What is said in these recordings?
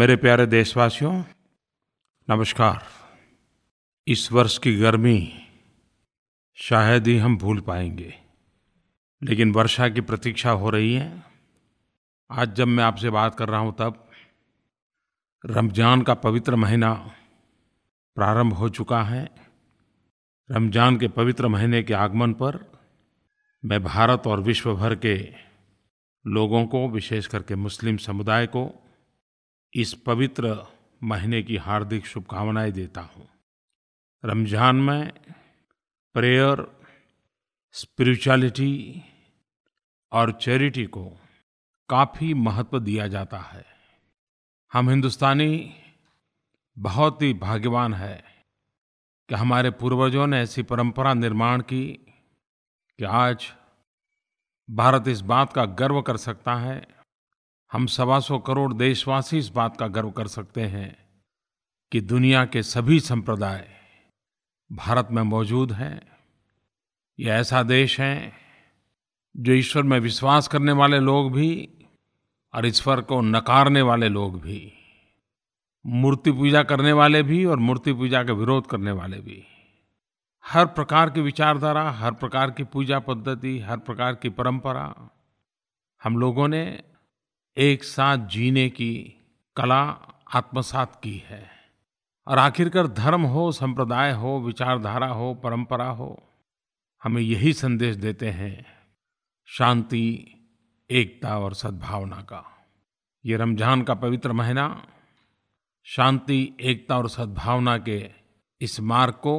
मेरे प्यारे देशवासियों, नमस्कार। इस वर्ष की गर्मी शायद ही हम भूल पाएंगे, लेकिन वर्षा की प्रतीक्षा हो रही है। आज जब मैं आपसे बात कर रहा हूँ तब रमज़ान का पवित्र महीना प्रारंभ हो चुका है। रमज़ान के पवित्र महीने के आगमन पर मैं भारत और विश्व भर के लोगों को, विशेष करके मुस्लिम समुदाय को, इस पवित्र महीने की हार्दिक शुभकामनाएं देता हूँ। रमज़ान में प्रेयर, स्पिरिचुअलिटी और चैरिटी को काफ़ी महत्व दिया जाता है। हम हिंदुस्तानी बहुत ही भाग्यवान है कि हमारे पूर्वजों ने ऐसी परंपरा निर्माण की कि आज भारत इस बात का गर्व कर सकता है। हम 125 करोड़ देशवासी इस बात का गर्व कर सकते हैं कि दुनिया के सभी संप्रदाय भारत में मौजूद हैं। ये ऐसा देश है जो ईश्वर में विश्वास करने वाले लोग भी और ईश्वर को नकारने वाले लोग भी, मूर्ति पूजा करने वाले भी और मूर्ति पूजा का विरोध करने वाले भी, हर प्रकार की विचारधारा, हर प्रकार की पूजा पद्धति, हर प्रकार की परंपरा, हम लोगों ने एक साथ जीने की कला आत्मसात की है। और आखिरकार धर्म हो, संप्रदाय हो, विचारधारा हो, परंपरा हो, हमें यही संदेश देते हैं शांति, एकता और सद्भावना का। ये रमज़ान का पवित्र महीना शांति, एकता और सद्भावना के इस मार्ग को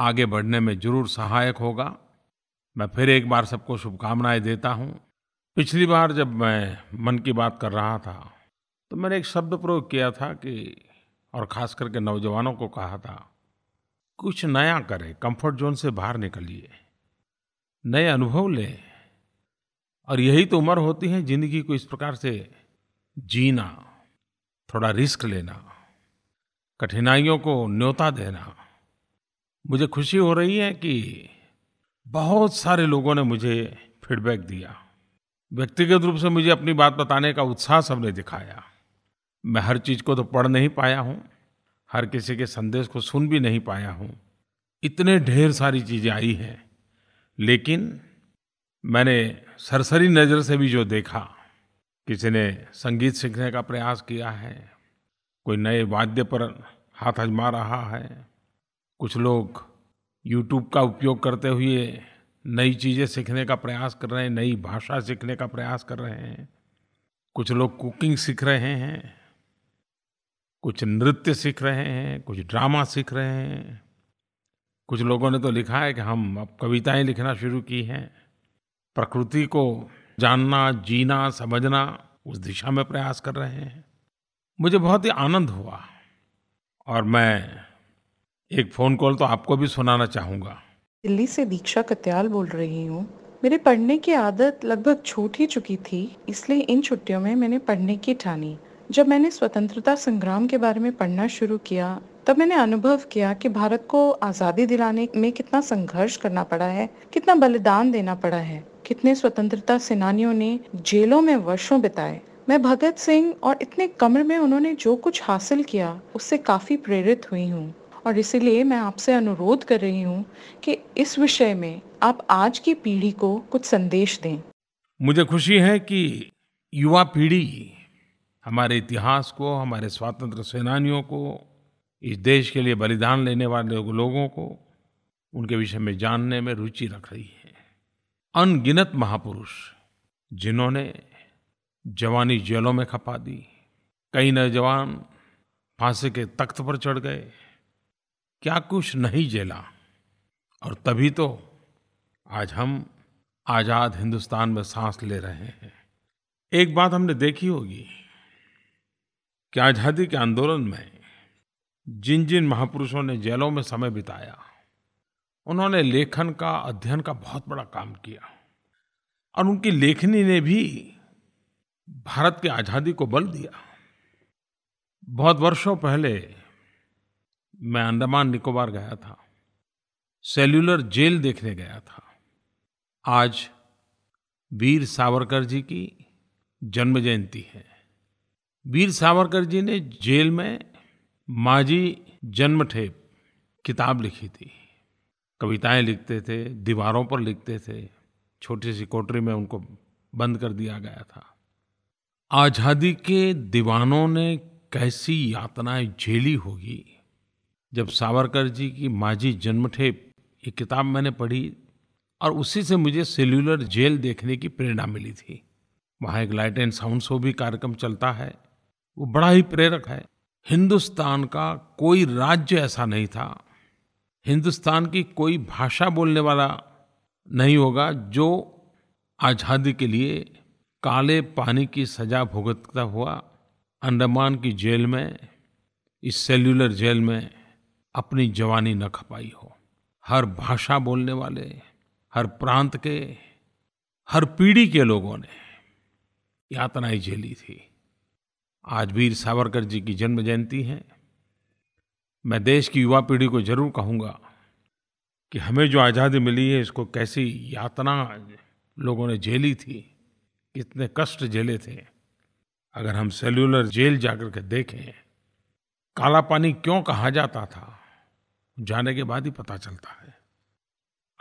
आगे बढ़ने में जरूर सहायक होगा। मैं फिर एक बार सबको शुभकामनाएं देता हूँ। पिछली बार जब मैं मन की बात कर रहा था तो मैंने एक शब्द प्रयोग किया था कि, और ख़ास करके नौजवानों को कहा था, कुछ नया करें, कंफर्ट जोन से बाहर निकलिए, नए अनुभव लें। और यही तो उम्र होती है ज़िंदगी को इस प्रकार से जीना, थोड़ा रिस्क लेना, कठिनाइयों को न्योता देना। मुझे खुशी हो रही है कि बहुत सारे लोगों ने मुझे फीडबैक दिया। व्यक्तिगत रूप से मुझे अपनी बात बताने का उत्साह सबने दिखाया। मैं हर चीज़ को तो पढ़ नहीं पाया हूँ, हर किसी के संदेश को सुन भी नहीं पाया हूँ, इतने ढेर सारी चीज़ें आई हैं। लेकिन मैंने सरसरी नज़र से भी जो देखा, किसी ने संगीत सीखने का प्रयास किया है, कोई नए वाद्य पर हाथ आजमा रहा है, कुछ लोग यूट्यूब का उपयोग करते हुए नई चीज़ें सीखने का प्रयास कर रहे हैं, नई भाषा सीखने का प्रयास कर रहे हैं, कुछ लोग कुकिंग सीख रहे हैं, कुछ नृत्य सीख रहे हैं, कुछ ड्रामा सीख रहे हैं, कुछ लोगों ने तो लिखा है कि हम अब कविताएं लिखना शुरू की हैं। प्रकृति को जानना, जीना, समझना, उस दिशा में प्रयास कर रहे हैं। मुझे बहुत ही आनंद हुआ और मैं एक फ़ोन कॉल तो आपको भी सुनाना चाहूँगा। दिल्ली से दीक्षा कत्याल बोल रही हूँ। मेरे पढ़ने की आदत लगभग छूट ही चुकी थी, इसलिए इन छुट्टियों में मैंने पढ़ने की ठानी। जब मैंने स्वतंत्रता संग्राम के बारे में पढ़ना शुरू किया तब मैंने अनुभव किया कि भारत को आज़ादी दिलाने में कितना संघर्ष करना पड़ा है, कितना बलिदान देना पड़ा है, कितने स्वतंत्रता सेनानियों ने जेलों में वर्षों बिताए। मैं भगत सिंह और इतने कम में उन्होंने जो कुछ हासिल किया उससे काफ़ी प्रेरित हुई हूँ, और इसीलिए मैं आपसे अनुरोध कर रही हूँ कि इस विषय में आप आज की पीढ़ी को कुछ संदेश दें। मुझे खुशी है कि युवा पीढ़ी हमारे इतिहास को, हमारे स्वतंत्रता सेनानियों को, इस देश के लिए बलिदान लेने वाले लोगों को, उनके विषय में जानने में रुचि रख रही है। अनगिनत महापुरुष जिन्होंने जवानी जेलों में खपा दी, कई नौजवान फांसी के तख्त पर चढ़ गए, क्या कुछ नहीं झेला, और तभी तो आज हम आज़ाद हिंदुस्तान में सांस ले रहे हैं। एक बात हमने देखी होगी कि आज़ादी के आंदोलन में जिन जिन महापुरुषों ने जेलों में समय बिताया, उन्होंने लेखन का, अध्ययन का बहुत बड़ा काम किया, और उनकी लेखनी ने भी भारत की आज़ादी को बल दिया। बहुत वर्षों पहले मैं अंडमान निकोबार गया था, सेल्यूलर जेल देखने गया था। आज वीर सावरकर जी की जन्म जयंती है। वीर सावरकर जी ने जेल में माजी जन्मठेप किताब लिखी थी। कविताएं लिखते थे, दीवारों पर लिखते थे, छोटी सी कोठरी में उनको बंद कर दिया गया था। आज़ादी के दीवानों ने कैसी यातनाएं झेली होगी। जब सावरकर जी की माजी जन्मठेप ये किताब मैंने पढ़ी और उसी से मुझे सेल्यूलर जेल देखने की प्रेरणा मिली थी। वहाँ एक लाइट एंड साउंड शो भी कार्यक्रम चलता है, वो बड़ा ही प्रेरक है। हिंदुस्तान का कोई राज्य ऐसा नहीं था, हिंदुस्तान की कोई भाषा बोलने वाला नहीं होगा जो आज़ादी के लिए काले पानी की सजा भुगतता हुआ अंडमान की जेल में, इस सेल्यूलर जेल में अपनी जवानी न खपाई हो। हर भाषा बोलने वाले, हर प्रांत के, हर पीढ़ी के लोगों ने यातनाएं झेली थी। आज वीर सावरकर जी की जन्म जयंती है। मैं देश की युवा पीढ़ी को जरूर कहूँगा कि हमें जो आज़ादी मिली है इसको कैसी यातना लोगों ने झेली थी, कितने कष्ट झेले थे। अगर हम सेल्यूलर जेल जाकर के देखें, काला पानी क्यों कहा जाता था जाने के बाद ही पता चलता है।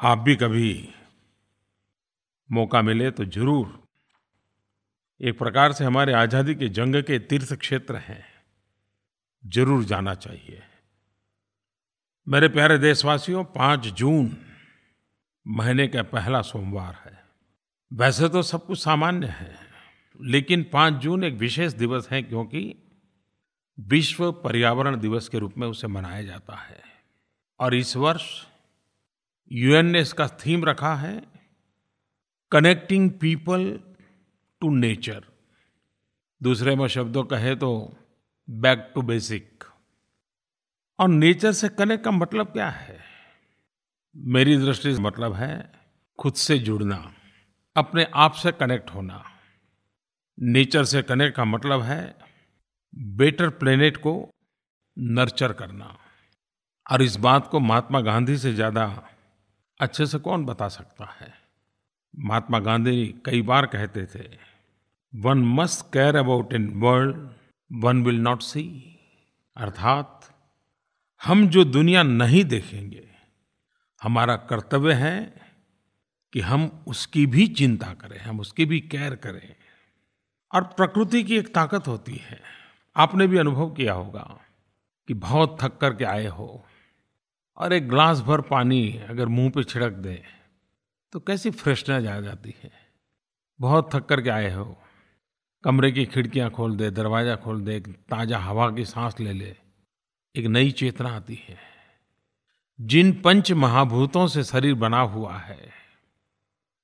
आप भी कभी मौका मिले तो जरूर, एक प्रकार से हमारे आज़ादी के जंग के तीर्थ क्षेत्र हैं, जरूर जाना चाहिए। मेरे प्यारे देशवासियों, 5 जून महीने का पहला सोमवार है। वैसे तो सब कुछ सामान्य है, लेकिन 5 जून एक विशेष दिवस है क्योंकि विश्व पर्यावरण दिवस के रूप में उसे मनाया जाता है। और इस वर्ष यूएन ने इसका थीम रखा है कनेक्टिंग पीपल टू नेचर। दूसरे में शब्दों कहे तो बैक टू बेसिक। और नेचर से कनेक्ट का मतलब क्या है? मेरी दृष्टि से मतलब है खुद से जुड़ना, अपने आप से कनेक्ट होना। नेचर से कनेक्ट का मतलब है बेटर प्लेनेट को नर्चर करना। और इस बात को महात्मा गांधी से ज़्यादा अच्छे से कौन बता सकता है। महात्मा गांधी कई बार कहते थे, one must care about in world one will not see. अर्थात हम जो दुनिया नहीं देखेंगे, हमारा कर्तव्य है कि हम उसकी भी चिंता करें, हम उसकी भी केयर करें। और प्रकृति की एक ताकत होती है, आपने भी अनुभव किया होगा कि बहुत थक कर के आए हो और एक ग्लास भर पानी अगर मुंह पे छिड़क दें तो कैसी फ्रेशनेस आ जाती है। बहुत थक कर के आए हो, कमरे की खिड़कियां खोल दे, दरवाज़ा खोल दे, ताज़ा हवा की सांस ले ले, एक नई चेतना आती है। जिन पंच महाभूतों से शरीर बना हुआ है,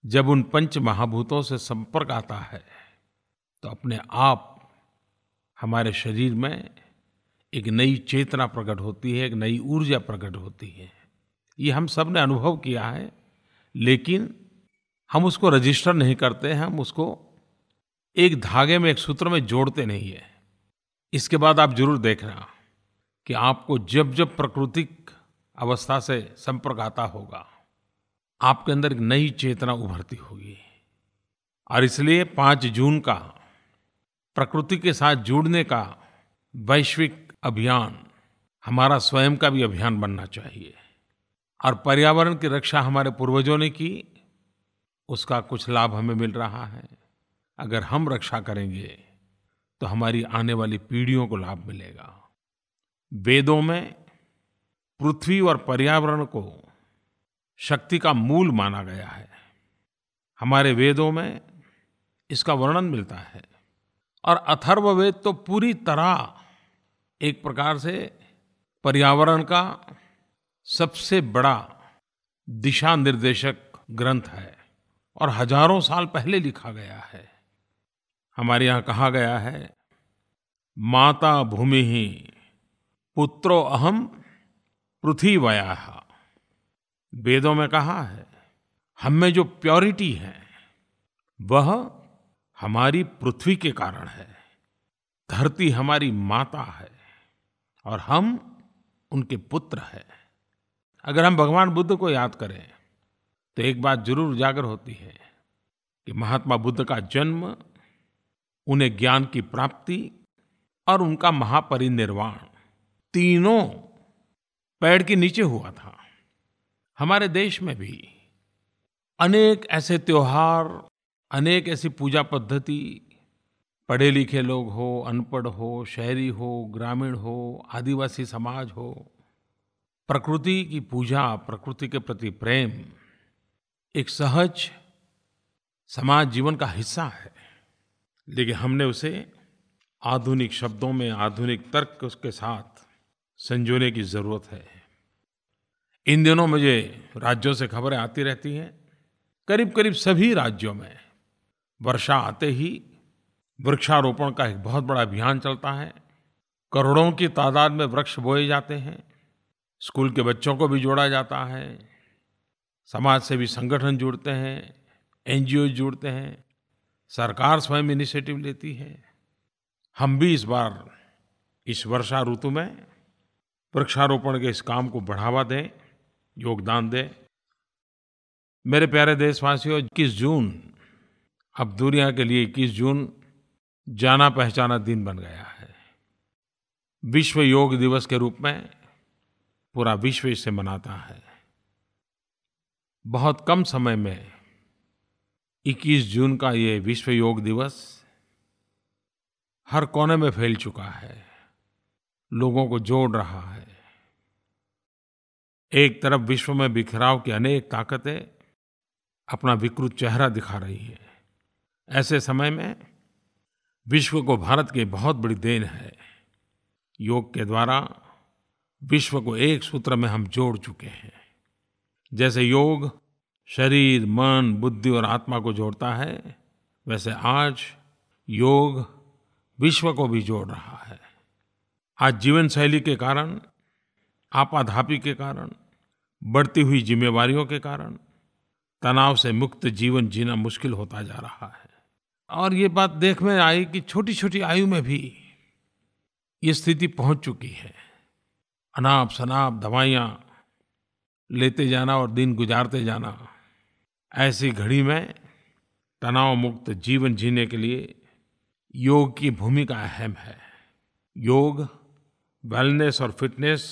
जब उन पंच महाभूतों से संपर्क आता है तो अपने आप हमारे शरीर में एक नई चेतना प्रकट होती है, एक नई ऊर्जा प्रकट होती है। ये हम सब ने अनुभव किया है, लेकिन हम उसको रजिस्टर नहीं करते हैं, हम उसको एक धागे में, एक सूत्र में जोड़ते नहीं है। इसके बाद आप जरूर देखना कि आपको जब जब प्राकृतिक अवस्था से संपर्क आता होगा, आपके अंदर एक नई चेतना उभरती होगी। और इसलिए 5 जून का प्रकृति के साथ जुड़ने का वैश्विक अभियान हमारा स्वयं का भी अभियान बनना चाहिए। और पर्यावरण की रक्षा हमारे पूर्वजों ने की, उसका कुछ लाभ हमें मिल रहा है। अगर हम रक्षा करेंगे तो हमारी आने वाली पीढ़ियों को लाभ मिलेगा। वेदों में पृथ्वी और पर्यावरण को शक्ति का मूल माना गया है। हमारे वेदों में इसका वर्णन मिलता है। और अथर्ववेद तो पूरी तरह एक प्रकार से पर्यावरण का सबसे बड़ा दिशा निर्देशक ग्रंथ है और हजारों साल पहले लिखा गया है। हमारे यहाँ कहा गया है, माता भूमि ही पुत्रो अहम पृथ्वीवयाः। वेदों में कहा है, हम में जो प्योरिटी है वह हमारी पृथ्वी के कारण है। धरती हमारी माता है और हम उनके पुत्र हैं। अगर हम भगवान बुद्ध को याद करें तो एक बात जरूर उजागर होती है कि महात्मा बुद्ध का जन्म, उन्हें ज्ञान की प्राप्ति और उनका महापरिनिर्वाण तीनों पेड़ के नीचे हुआ था। हमारे देश में भी अनेक ऐसे त्योहार, अनेक ऐसी पूजा पद्धति, पढ़े लिखे लोग हो, अनपढ़ हो, शहरी हो, ग्रामीण हो, आदिवासी समाज हो, प्रकृति की पूजा, प्रकृति के प्रति प्रेम एक सहज समाज जीवन का हिस्सा है। लेकिन हमने उसे आधुनिक शब्दों में, आधुनिक तर्क उसके साथ संजोने की ज़रूरत है। इन दिनों मुझे राज्यों से खबरें आती रहती हैं। करीब करीब सभी राज्यों में वर्षा आते ही वृक्षारोपण का एक बहुत बड़ा अभियान चलता है। करोड़ों की तादाद में वृक्ष बोए जाते हैं। स्कूल के बच्चों को भी जोड़ा जाता है, समाज से भी संगठन जुड़ते हैं, एनजीओ जुड़ते हैं, सरकार स्वयं इनिशिएटिव लेती है। हम भी इस बार इस वर्षा ऋतु में वृक्षारोपण के इस काम को बढ़ावा दें, योगदान दें। मेरे प्यारे देशवासियों, 21 जून, अब दुनिया के लिए 21 जून जाना पहचाना दिन बन गया है। विश्व योग दिवस के रूप में पूरा विश्व इसे मनाता है। बहुत कम समय में 21 जून का ये विश्व योग दिवस हर कोने में फैल चुका है, लोगों को जोड़ रहा है। एक तरफ विश्व में बिखराव की अनेक ताकतें अपना विकृत चेहरा दिखा रही है। ऐसे समय में विश्व को भारत की बहुत बड़ी देन है। योग के द्वारा विश्व को एक सूत्र में हम जोड़ चुके हैं। जैसे योग शरीर, मन, बुद्धि और आत्मा को जोड़ता है, वैसे आज योग विश्व को भी जोड़ रहा है। आज जीवन शैली के कारण, आपाधापी के कारण, बढ़ती हुई जिम्मेवारियों के कारण तनाव से मुक्त जीवन जीना मुश्किल होता जा रहा है। और ये बात देख में आई कि छोटी छोटी आयु में भी ये स्थिति पहुंच चुकी है। अनाप शनाप दवाइयाँ लेते जाना और दिन गुजारते जाना, ऐसी घड़ी में तनाव मुक्त जीवन जीने के लिए योग की भूमिका अहम है। योग वेलनेस और फिटनेस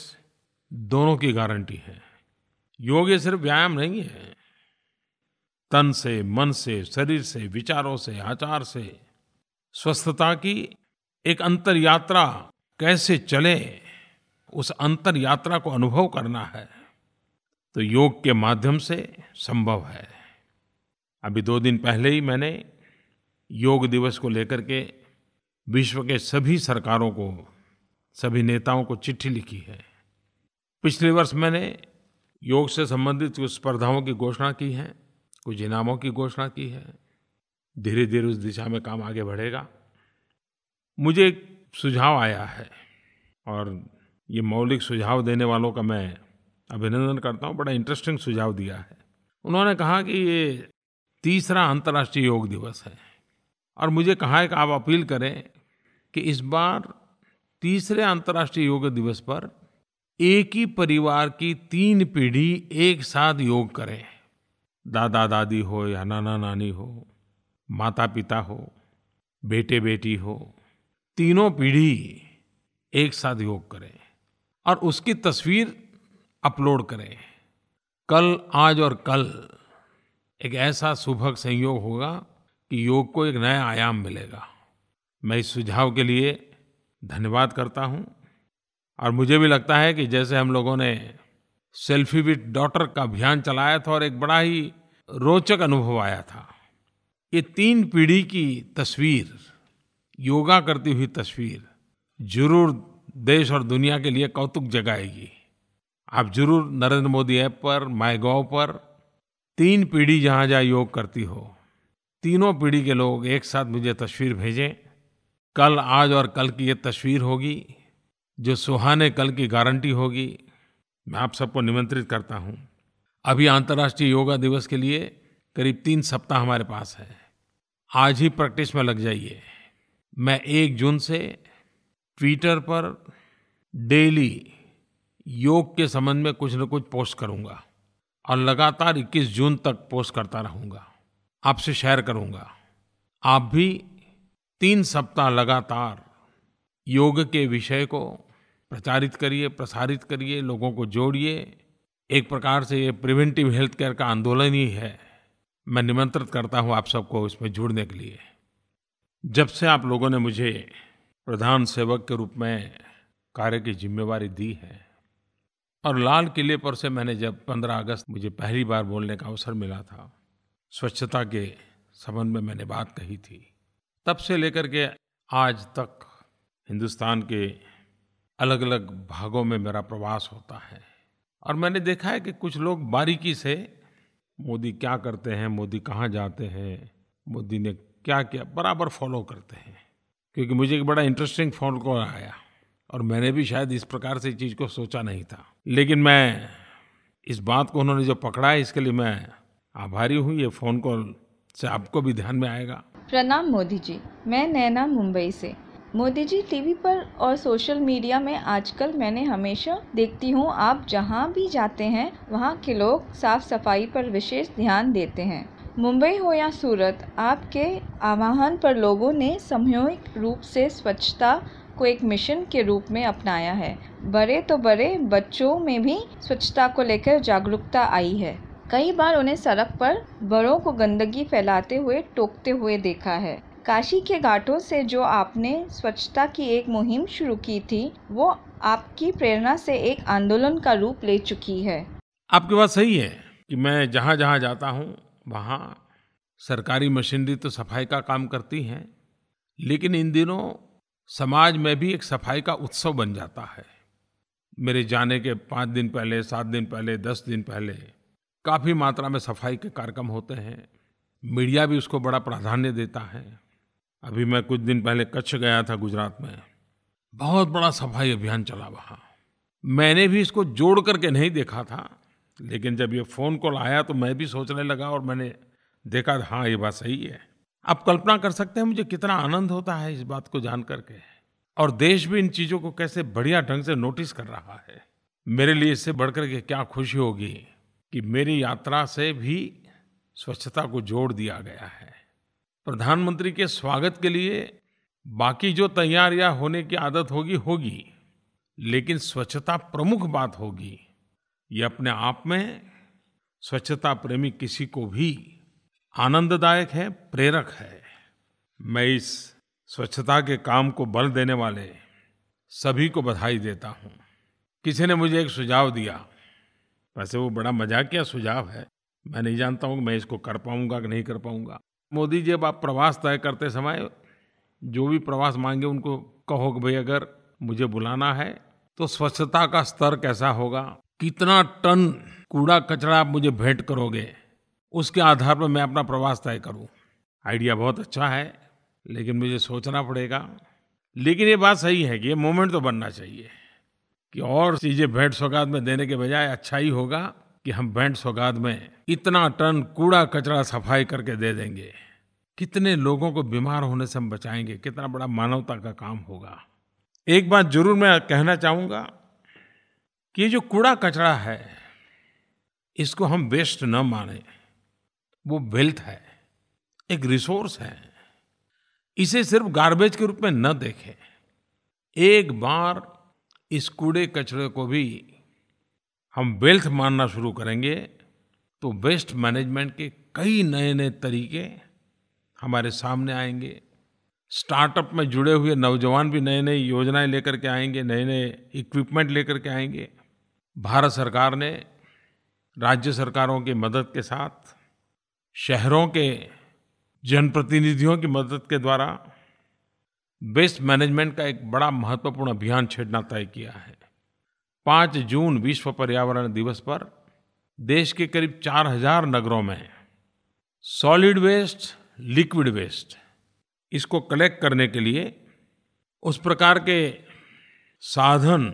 दोनों की गारंटी है। योग ये सिर्फ व्यायाम नहीं है। तन से, मन से, शरीर से, विचारों से, आचार से स्वस्थता की एक अंतर यात्रा कैसे चले, उस अंतर यात्रा को अनुभव करना है तो योग के माध्यम से संभव है। अभी 2 दिन पहले ही मैंने योग दिवस को लेकर के विश्व के सभी सरकारों को, सभी नेताओं को चिट्ठी लिखी है। पिछले वर्ष मैंने योग से संबंधित कुछ स्पर्धाओं की घोषणा की है, कुछ इनामों की घोषणा की है। धीरे धीरे उस दिशा में काम आगे बढ़ेगा। मुझे एक सुझाव आया है और ये मौलिक सुझाव देने वालों का मैं अभिनंदन करता हूँ। बड़ा इंटरेस्टिंग सुझाव दिया है। उन्होंने कहा कि ये 3रा अंतर्राष्ट्रीय योग दिवस है और मुझे कहा है कि आप अपील करें कि इस बार 3रे अंतर्राष्ट्रीय योग दिवस पर एक ही परिवार की 3 पीढ़ी एक साथ योग करें। दादा दादी हो या नाना नानी हो, माता पिता हो, बेटे बेटी हो, तीनों पीढ़ी एक साथ योग करें और उसकी तस्वीर अपलोड करें। कल, आज और कल एक ऐसा सुभग संयोग होगा कि योग को एक नया आयाम मिलेगा। मैं इस सुझाव के लिए धन्यवाद करता हूँ और मुझे भी लगता है कि जैसे हम लोगों ने सेल्फी विद डॉटर का अभियान चलाया था और एक बड़ा ही रोचक अनुभव आया था, ये 3 पीढ़ी की तस्वीर, योगा करती हुई तस्वीर जरूर देश और दुनिया के लिए कौतुक जगाएगी। आप जरूर नरेंद्र मोदी ऐप पर, माईगॉव पर 3 पीढ़ी जहाँ जहाँ योग करती हो, 3 पीढ़ी के लोग एक साथ मुझे तस्वीर भेजें। कल, आज और कल की ये तस्वीर होगी जो सुहाने कल की गारंटी होगी। मैं आप सबको निमंत्रित करता हूँ। अभी अंतर्राष्ट्रीय योगा दिवस के लिए करीब 3 सप्ताह हमारे पास है। आज ही प्रैक्टिस में लग जाइए। मैं 1 जून से ट्विटर पर डेली योग के संबंध में कुछ न कुछ पोस्ट करूँगा और लगातार 21 जून तक पोस्ट करता रहूँगा, आपसे शेयर करूँगा। आप भी 3 सप्ताह लगातार योग के विषय को प्रचारित करिए, प्रसारित करिए, लोगों को जोड़िए। एक प्रकार से ये प्रिवेंटिव हेल्थ केयर का आंदोलन ही है। मैं निमंत्रित करता हूँ आप सबको इसमें जुड़ने के लिए। जब से आप लोगों ने मुझे प्रधान सेवक के रूप में कार्य की जिम्मेवारी दी है और लाल किले पर से मैंने जब 15 अगस्त मुझे पहली बार बोलने का अवसर मिला था, स्वच्छता के संबंध में मैंने बात कही थी, तब से लेकर के आज तक हिंदुस्तान के अलग अलग भागों में मेरा प्रवास होता है और मैंने देखा है कि कुछ लोग बारीकी से मोदी क्या करते हैं, मोदी कहाँ जाते हैं, मोदी ने क्या किया, बराबर फॉलो करते हैं। क्योंकि मुझे एक बड़ा इंटरेस्टिंग फोन कॉल आया और मैंने भी शायद इस प्रकार से चीज़ को सोचा नहीं था, लेकिन मैं इस बात को उन्होंने जो पकड़ा है इसके लिए मैं आभारी हूँ। ये फ़ोन कॉल से आपको भी ध्यान में आएगा। प्रणाम मोदी जी, मैं नैना मुंबई से। मोदी जी, टीवी पर और सोशल मीडिया में आजकल मैंने हमेशा देखती हूँ आप जहाँ भी जाते हैं वहाँ के लोग साफ सफाई पर विशेष ध्यान देते हैं। मुंबई हो या सूरत, आपके आह्वान पर लोगों ने सामूहिक रूप से स्वच्छता को एक मिशन के रूप में अपनाया है। बड़े तो बड़े बच्चों में भी स्वच्छता को लेकर जागरूकता आई है। कई बार उन्हें सड़क पर बड़ों को गंदगी फैलाते हुए टोकते हुए देखा है। काशी के घाटों से जो आपने स्वच्छता की एक मुहिम शुरू की थी, वो आपकी प्रेरणा से एक आंदोलन का रूप ले चुकी है। आपकी बात सही है कि मैं जहाँ जहाँ जाता हूँ वहाँ सरकारी मशीनरी तो सफाई का काम करती है, लेकिन इन दिनों समाज में भी एक सफाई का उत्सव बन जाता है। मेरे जाने के 5 दिन पहले, 7 दिन पहले, 10 दिन पहले काफ़ी मात्रा में सफाई के कार्यक्रम होते हैं। मीडिया भी उसको बड़ा प्राधान्य देता है। अभी मैं कुछ दिन पहले कच्छ गया था, गुजरात में बहुत बड़ा सफाई अभियान चला वहाँ। मैंने भी इसको जोड़ करके नहीं देखा था, लेकिन जब ये फ़ोन कॉल आया तो मैं भी सोचने लगा और मैंने देखा हाँ ये बात सही है। आप कल्पना कर सकते हैं मुझे कितना आनंद होता है इस बात को जान करके, और देश भी इन चीज़ों को कैसे बढ़िया ढंग से नोटिस कर रहा है। मेरे लिए इससे बढ़कर के क्या खुशी होगी कि मेरी यात्रा से भी स्वच्छता को जोड़ दिया गया है। प्रधानमंत्री के स्वागत के लिए बाकी जो तैयारियां होने की आदत होगी, लेकिन स्वच्छता प्रमुख बात होगी। ये अपने आप में स्वच्छता प्रेमी किसी को भी आनंददायक है, प्रेरक है। मैं इस स्वच्छता के काम को बल देने वाले सभी को बधाई देता हूँ। किसी ने मुझे एक सुझाव दिया, वैसे वो बड़ा मजाकिया सुझाव है, मैं नहीं जानता हूँ कि मैं इसको कर पाऊँगा कि नहीं कर पाऊँगा। मोदी जी, अब आप प्रवास तय करते समय जो भी प्रवास मांगे उनको कहो कि भाई अगर मुझे बुलाना है तो स्वच्छता का स्तर कैसा होगा, कितना टन कूड़ा कचरा आप मुझे भेंट करोगे, उसके आधार पर मैं अपना प्रवास तय करूं। आइडिया बहुत अच्छा है, लेकिन मुझे सोचना पड़ेगा। लेकिन ये बात सही है कि ये मोमेंट तो बनना चाहिए कि और चीज़ें भेंट सौगात में देने के बजाय अच्छा ही होगा कि हम भेंट सौगात में इतना टन कूड़ा कचरा सफाई करके दे देंगे। कितने लोगों को बीमार होने से हम बचाएंगे, कितना बड़ा मानवता का काम होगा। एक बात जरूर मैं कहना चाहूँगा कि ये जो कूड़ा कचरा है इसको हम वेस्ट न माने। वो वेल्थ है, एक रिसोर्स है। इसे सिर्फ गार्बेज के रूप में न देखें। एक बार इस कूड़े कचरे को भी हम वेल्थ मानना शुरू करेंगे तो वेस्ट मैनेजमेंट के कई नए नए तरीके हमारे सामने आएंगे। स्टार्टअप में जुड़े हुए नौजवान भी नए नए योजनाएं लेकर के आएंगे, नए नए इक्विपमेंट लेकर के आएंगे। भारत सरकार ने राज्य सरकारों की मदद के साथ, शहरों के जनप्रतिनिधियों की मदद के द्वारा वेस्ट मैनेजमेंट का एक बड़ा महत्वपूर्ण अभियान छेड़ना तय किया है। 5 जून विश्व पर्यावरण दिवस पर देश के करीब 4000 नगरों में सॉलिड वेस्ट, लिक्विड वेस्ट, इसको कलेक्ट करने के लिए उस प्रकार के साधन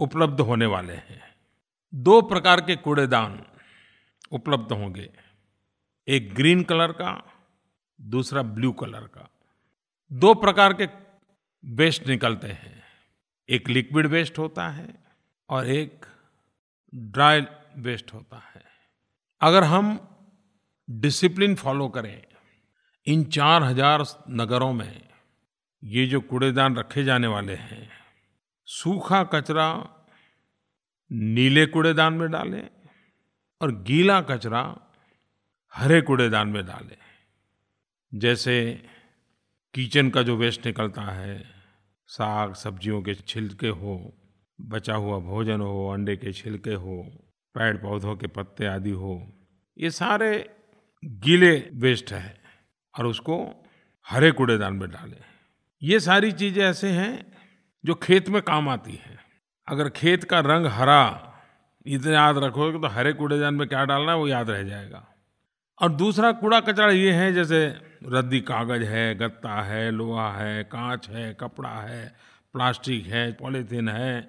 उपलब्ध होने वाले हैं। 2 प्रकार के कूड़ेदान उपलब्ध होंगे, एक ग्रीन कलर का, दूसरा ब्लू कलर का। 2 प्रकार के वेस्ट निकलते हैं, एक लिक्विड वेस्ट होता है और एक ड्राई वेस्ट होता है। अगर हम डिसिप्लिन फॉलो करें, इन 4000 नगरों में ये जो कूड़ेदान रखे जाने वाले हैं, सूखा कचरा नीले कूड़ेदान में डालें और गीला कचरा हरे कूड़ेदान में डालें। जैसे किचन का जो वेस्ट निकलता है, साग सब्जियों के छिलके हो, बचा हुआ भोजन हो, अंडे के छिलके हो, पेड़ पौधों के पत्ते आदि हो, ये सारे गीले वेस्ट है और उसको हरे कूड़ेदान में डालें। ये सारी चीज़ें ऐसे हैं जो खेत में काम आती हैं। अगर खेत का रंग हरा इतना याद रखोगे तो हरे कूड़ेदान में क्या डालना है वो याद रह जाएगा। और दूसरा कूड़ा कचरा ये है, जैसे रद्दी कागज़ है, गत्ता है, लोहा है, कांच है, कपड़ा है, प्लास्टिक है, पॉलीथीन है,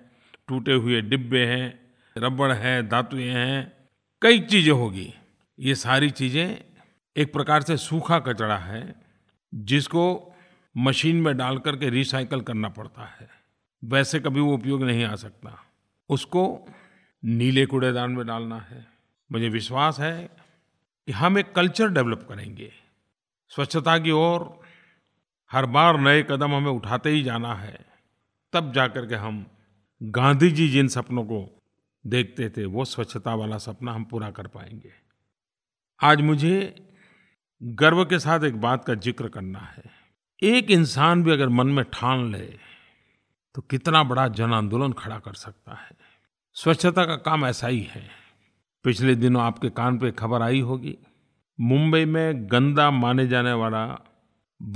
टूटे हुए डिब्बे हैं, रबड़ है, धातुएं हैं, कई चीज़ें होगी। ये सारी चीज़ें एक प्रकार से सूखा कचरा है जिसको मशीन में डाल करके रिसाइकल करना पड़ता है, वैसे कभी वो उपयोग नहीं आ सकता। उसको नीले कूड़ेदान में डालना है। मुझे विश्वास है कि हम एक कल्चर डेवलप करेंगे स्वच्छता की ओर। हर बार नए कदम हमें उठाते ही जाना है, तब जा कर के हम गांधी जी जिन सपनों को देखते थे वो स्वच्छता वाला सपना हम पूरा कर पाएंगे। आज मुझे गर्व के साथ एक बात का जिक्र करना है, एक इंसान भी अगर मन में ठान ले तो कितना बड़ा जन आंदोलन खड़ा कर सकता है। स्वच्छता का काम ऐसा ही है। पिछले दिनों आपके कान पे खबर आई होगी, मुंबई में गंदा माने जाने वाला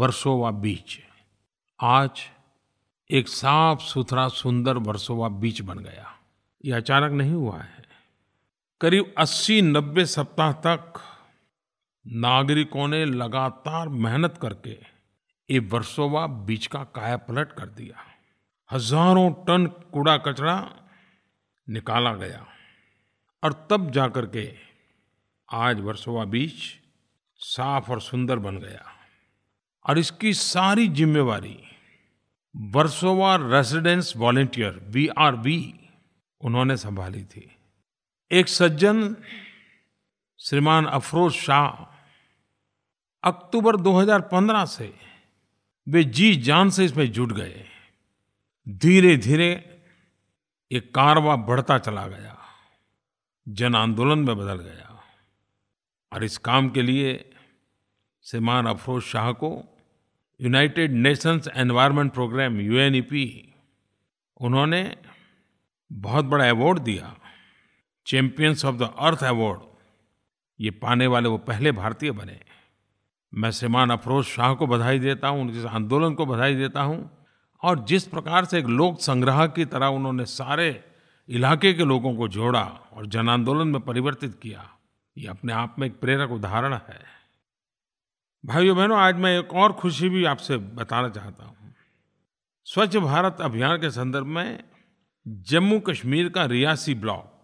वर्सोवा बीच आज एक साफ सुथरा सुंदर वर्सोवा बीच बन गया। यह अचानक नहीं हुआ है। करीब 80-90 सप्ताह तक नागरिकों ने लगातार मेहनत करके ये वर्सोवा बीच का कायापलट कर दिया। हजारों टन कूड़ा कचरा निकाला गया और तब जाकर के आज वर्सोवा बीच साफ और सुंदर बन गया। और इसकी सारी जिम्मेवारी वर्सोवा रेसिडेंस वॉलेंटियर VRV उन्होंने संभाली थी। एक सज्जन श्रीमान अफरोज शाह, अक्टूबर 2015 से वे जी जान से इसमें जुट गए। धीरे धीरे ये कारवां बढ़ता चला गया, जन आंदोलन में बदल गया। और इस काम के लिए श्रीमान अफरोज शाह को United Nations environment Programme UNEP उन्होंने बहुत बड़ा अवार्ड दिया, champions of the earth award. ये पाने वाले वो पहले भारतीय बने। मैं श्रीमान अफरोज शाह को बधाई देता हूँ, उनके आंदोलन को बधाई देता हूँ। और जिस प्रकार से एक लोक संग्राहक की तरह उन्होंने सारे इलाके के लोगों को जोड़ा और जन आंदोलन में परिवर्तित किया, ये अपने आप में एक प्रेरक उदाहरण है। भाइयों बहनों, आज मैं एक और खुशी भी आपसे बताना चाहता हूँ। स्वच्छ भारत अभियान के संदर्भ में जम्मू कश्मीर का रियासी ब्लॉक,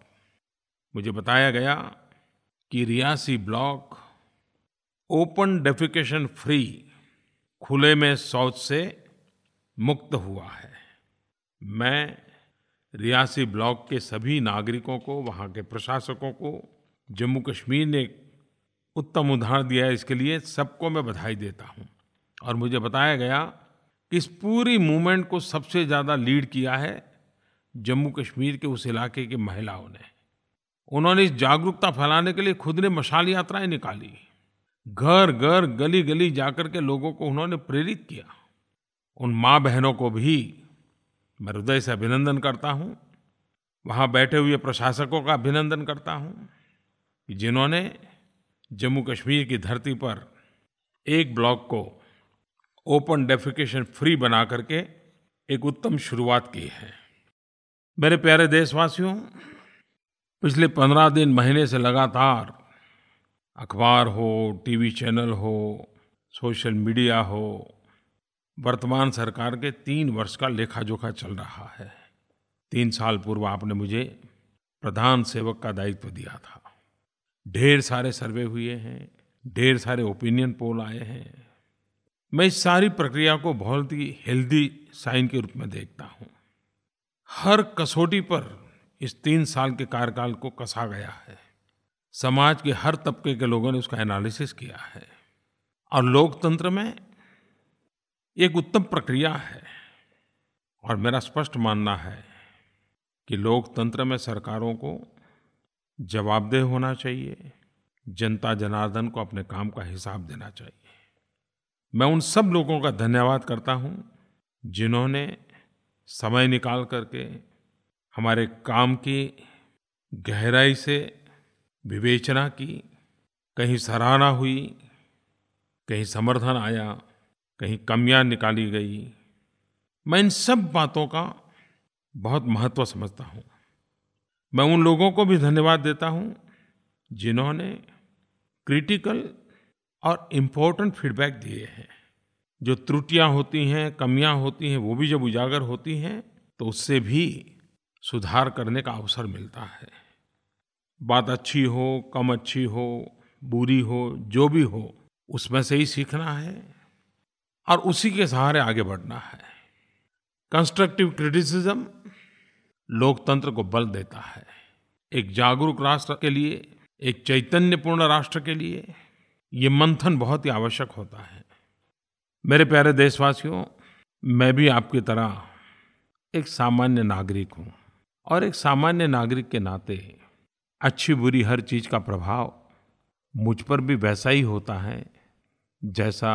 मुझे बताया गया कि Reasi block open defecation free, खुले में शौच से मुक्त हुआ है। मैं रियासी ब्लॉक के सभी नागरिकों को, वहाँ के प्रशासकों को, जम्मू कश्मीर ने उत्तम उदाहरण दिया है, इसके लिए सबको मैं बधाई देता हूँ। और मुझे बताया गया कि इस पूरी मूवमेंट को सबसे ज़्यादा लीड किया है जम्मू कश्मीर के उस इलाके की महिलाओं ने। उन्होंने इस जागरूकता फैलाने के लिए खुद ने मशाल यात्राएं निकाली, घर घर गली गली जाकर के लोगों को उन्होंने प्रेरित किया। उन माँ बहनों को भी मैं हृदय से अभिनंदन करता हूँ, वहाँ बैठे हुए प्रशासकों का अभिनंदन करता हूँ कि जिन्होंने जम्मू कश्मीर की धरती पर एक ब्लॉक को ओपन डेफिकेशन फ्री बना करके एक उत्तम शुरुआत की है। मेरे प्यारे देशवासियों, पिछले 15 दिन महीने से लगातार अखबार हो, टीवी चैनल हो, सोशल मीडिया हो, वर्तमान सरकार के 3 वर्ष का लेखा जोखा चल रहा है। 3 साल पूर्व आपने मुझे प्रधान सेवक का दायित्व दिया था। ढेर सारे सर्वे हुए हैं, ढेर सारे ओपिनियन पोल आए हैं। मैं इस सारी प्रक्रिया को बहुत ही हेल्दी साइन के रूप में देखता हूँ। हर कसौटी पर इस 3 साल के कार्यकाल को कसा गया है। समाज के हर तबके के लोगों ने उसका एनालिसिस किया है। और लोकतंत्र में एक उत्तम प्रक्रिया है और मेरा स्पष्ट मानना है कि लोकतंत्र में सरकारों को जवाबदेह होना चाहिए, जनता जनार्दन को अपने काम का हिसाब देना चाहिए। मैं उन सब लोगों का धन्यवाद करता हूं जिन्होंने समय निकाल करके हमारे काम की गहराई से विवेचना की, कहीं सराहना हुई, कहीं समर्थन आया, कहीं कमियां निकाली गई। मैं इन सब बातों का बहुत महत्व समझता हूँ। मैं उन लोगों को भी धन्यवाद देता हूँ जिन्होंने क्रिटिकल और इम्पोर्टेंट फीडबैक दिए हैं। जो त्रुटियाँ होती हैं, कमियाँ होती हैं, वो भी जब उजागर होती हैं तो उससे भी सुधार करने का अवसर मिलता है। बात अच्छी हो, कम अच्छी हो, बुरी हो, जो भी हो, उसमें से ही सीखना है और उसी के सहारे आगे बढ़ना है। कंस्ट्रक्टिव क्रिटिसिज्म लोकतंत्र को बल देता है। एक जागरूक राष्ट्र के लिए, एक चैतन्यपूर्ण राष्ट्र के लिए ये मंथन बहुत ही आवश्यक होता है। मेरे प्यारे देशवासियों, मैं भी आपकी तरह एक सामान्य नागरिक हूँ और एक सामान्य नागरिक के नाते अच्छी बुरी हर चीज़ का प्रभाव मुझ पर भी वैसा ही होता है जैसा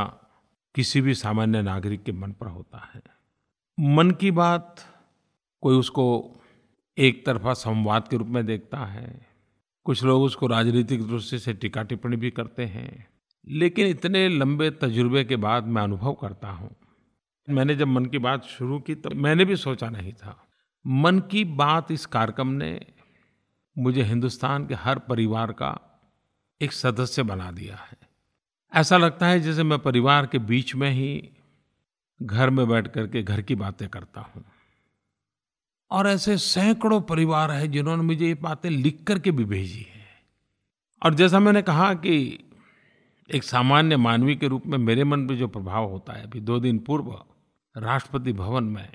किसी भी सामान्य नागरिक के मन पर होता है। मन की बात, कोई उसको एक तरफा संवाद के रूप में देखता है, कुछ लोग उसको राजनीतिक दृष्टि से टीका टिप्पणी भी करते हैं, लेकिन इतने लंबे तजुर्बे के बाद मैं अनुभव करता हूँ, मैंने जब मन की बात शुरू की तो मैंने भी सोचा नहीं था, मन की बात इस कार्यक्रम ने मुझे हिंदुस्तान के हर परिवार का एक सदस्य बना दिया है। ऐसा लगता है जैसे मैं परिवार के बीच में ही घर में बैठ करके घर की बातें करता हूँ। और ऐसे सैकड़ों परिवार हैं जिन्होंने मुझे ये बातें लिख करके भी भेजी हैं। और जैसा मैंने कहा कि एक सामान्य मानवी के रूप में मेरे मन पर जो प्रभाव होता है, अभी 2 दिन पूर्व राष्ट्रपति भवन में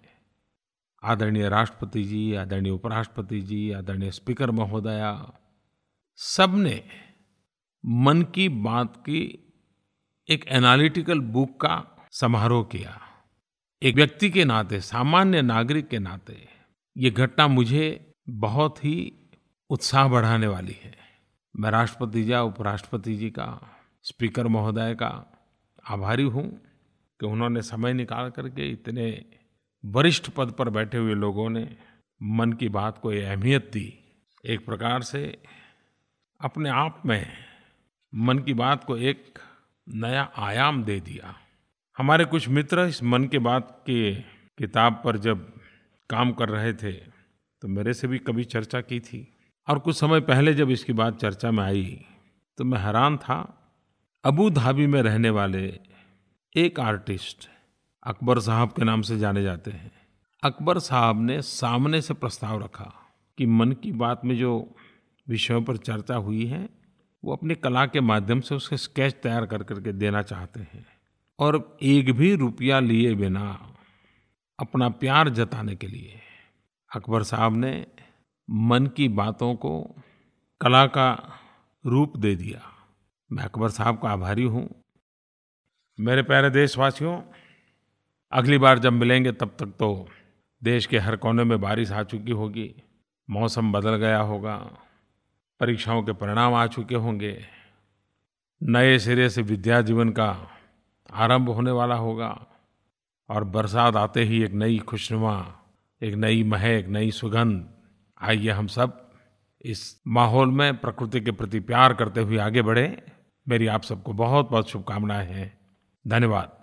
आदरणीय राष्ट्रपति जी, आदरणीय उपराष्ट्रपति जी, आदरणीय स्पीकर महोदया, सबने मन की बात की एक एनालिटिकल बुक का समारोह किया। एक व्यक्ति के नाते, सामान्य नागरिक के नाते, ये घटना मुझे बहुत ही उत्साह बढ़ाने वाली है। मैं राष्ट्रपति जी, उपराष्ट्रपति जी का, स्पीकर महोदय का आभारी हूँ कि उन्होंने समय निकाल करके इतने वरिष्ठ पद पर बैठे हुए लोगों ने मन की बात को ये अहमियत दी। एक प्रकार से अपने आप में मन की बात को एक नया आयाम दे दिया। हमारे कुछ मित्र इस मन की बात के किताब पर जब काम कर रहे थे तो मेरे से भी कभी चर्चा की थी, और कुछ समय पहले जब इसकी बात चर्चा में आई तो मैं हैरान था। अबू धाबी में रहने वाले एक आर्टिस्ट अकबर साहब के नाम से जाने जाते हैं, अकबर साहब ने सामने से प्रस्ताव रखा कि मन की बात में जो विषयों पर चर्चा हुई है वो अपनी कला के माध्यम से उसके स्केच तैयार कर करके देना चाहते हैं, और एक भी रुपया लिए बिना अपना प्यार जताने के लिए अकबर साहब ने मन की बातों को कला का रूप दे दिया। मैं अकबर साहब का आभारी हूँ। मेरे प्यारे देशवासियों, अगली बार जब मिलेंगे तब तक तो देश के हर कोने में बारिश आ चुकी होगी, मौसम बदल गया होगा, परीक्षाओं के परिणाम आ चुके होंगे, नए सिरे से विद्या जीवन का आरंभ होने वाला होगा, और बरसात आते ही एक नई खुशनुमा, एक नई महक, नई सुगंध। आइए हम सब इस माहौल में प्रकृति के प्रति प्यार करते हुए आगे बढ़ें। मेरी आप सबको बहुत बहुत शुभकामनाएं हैं। धन्यवाद।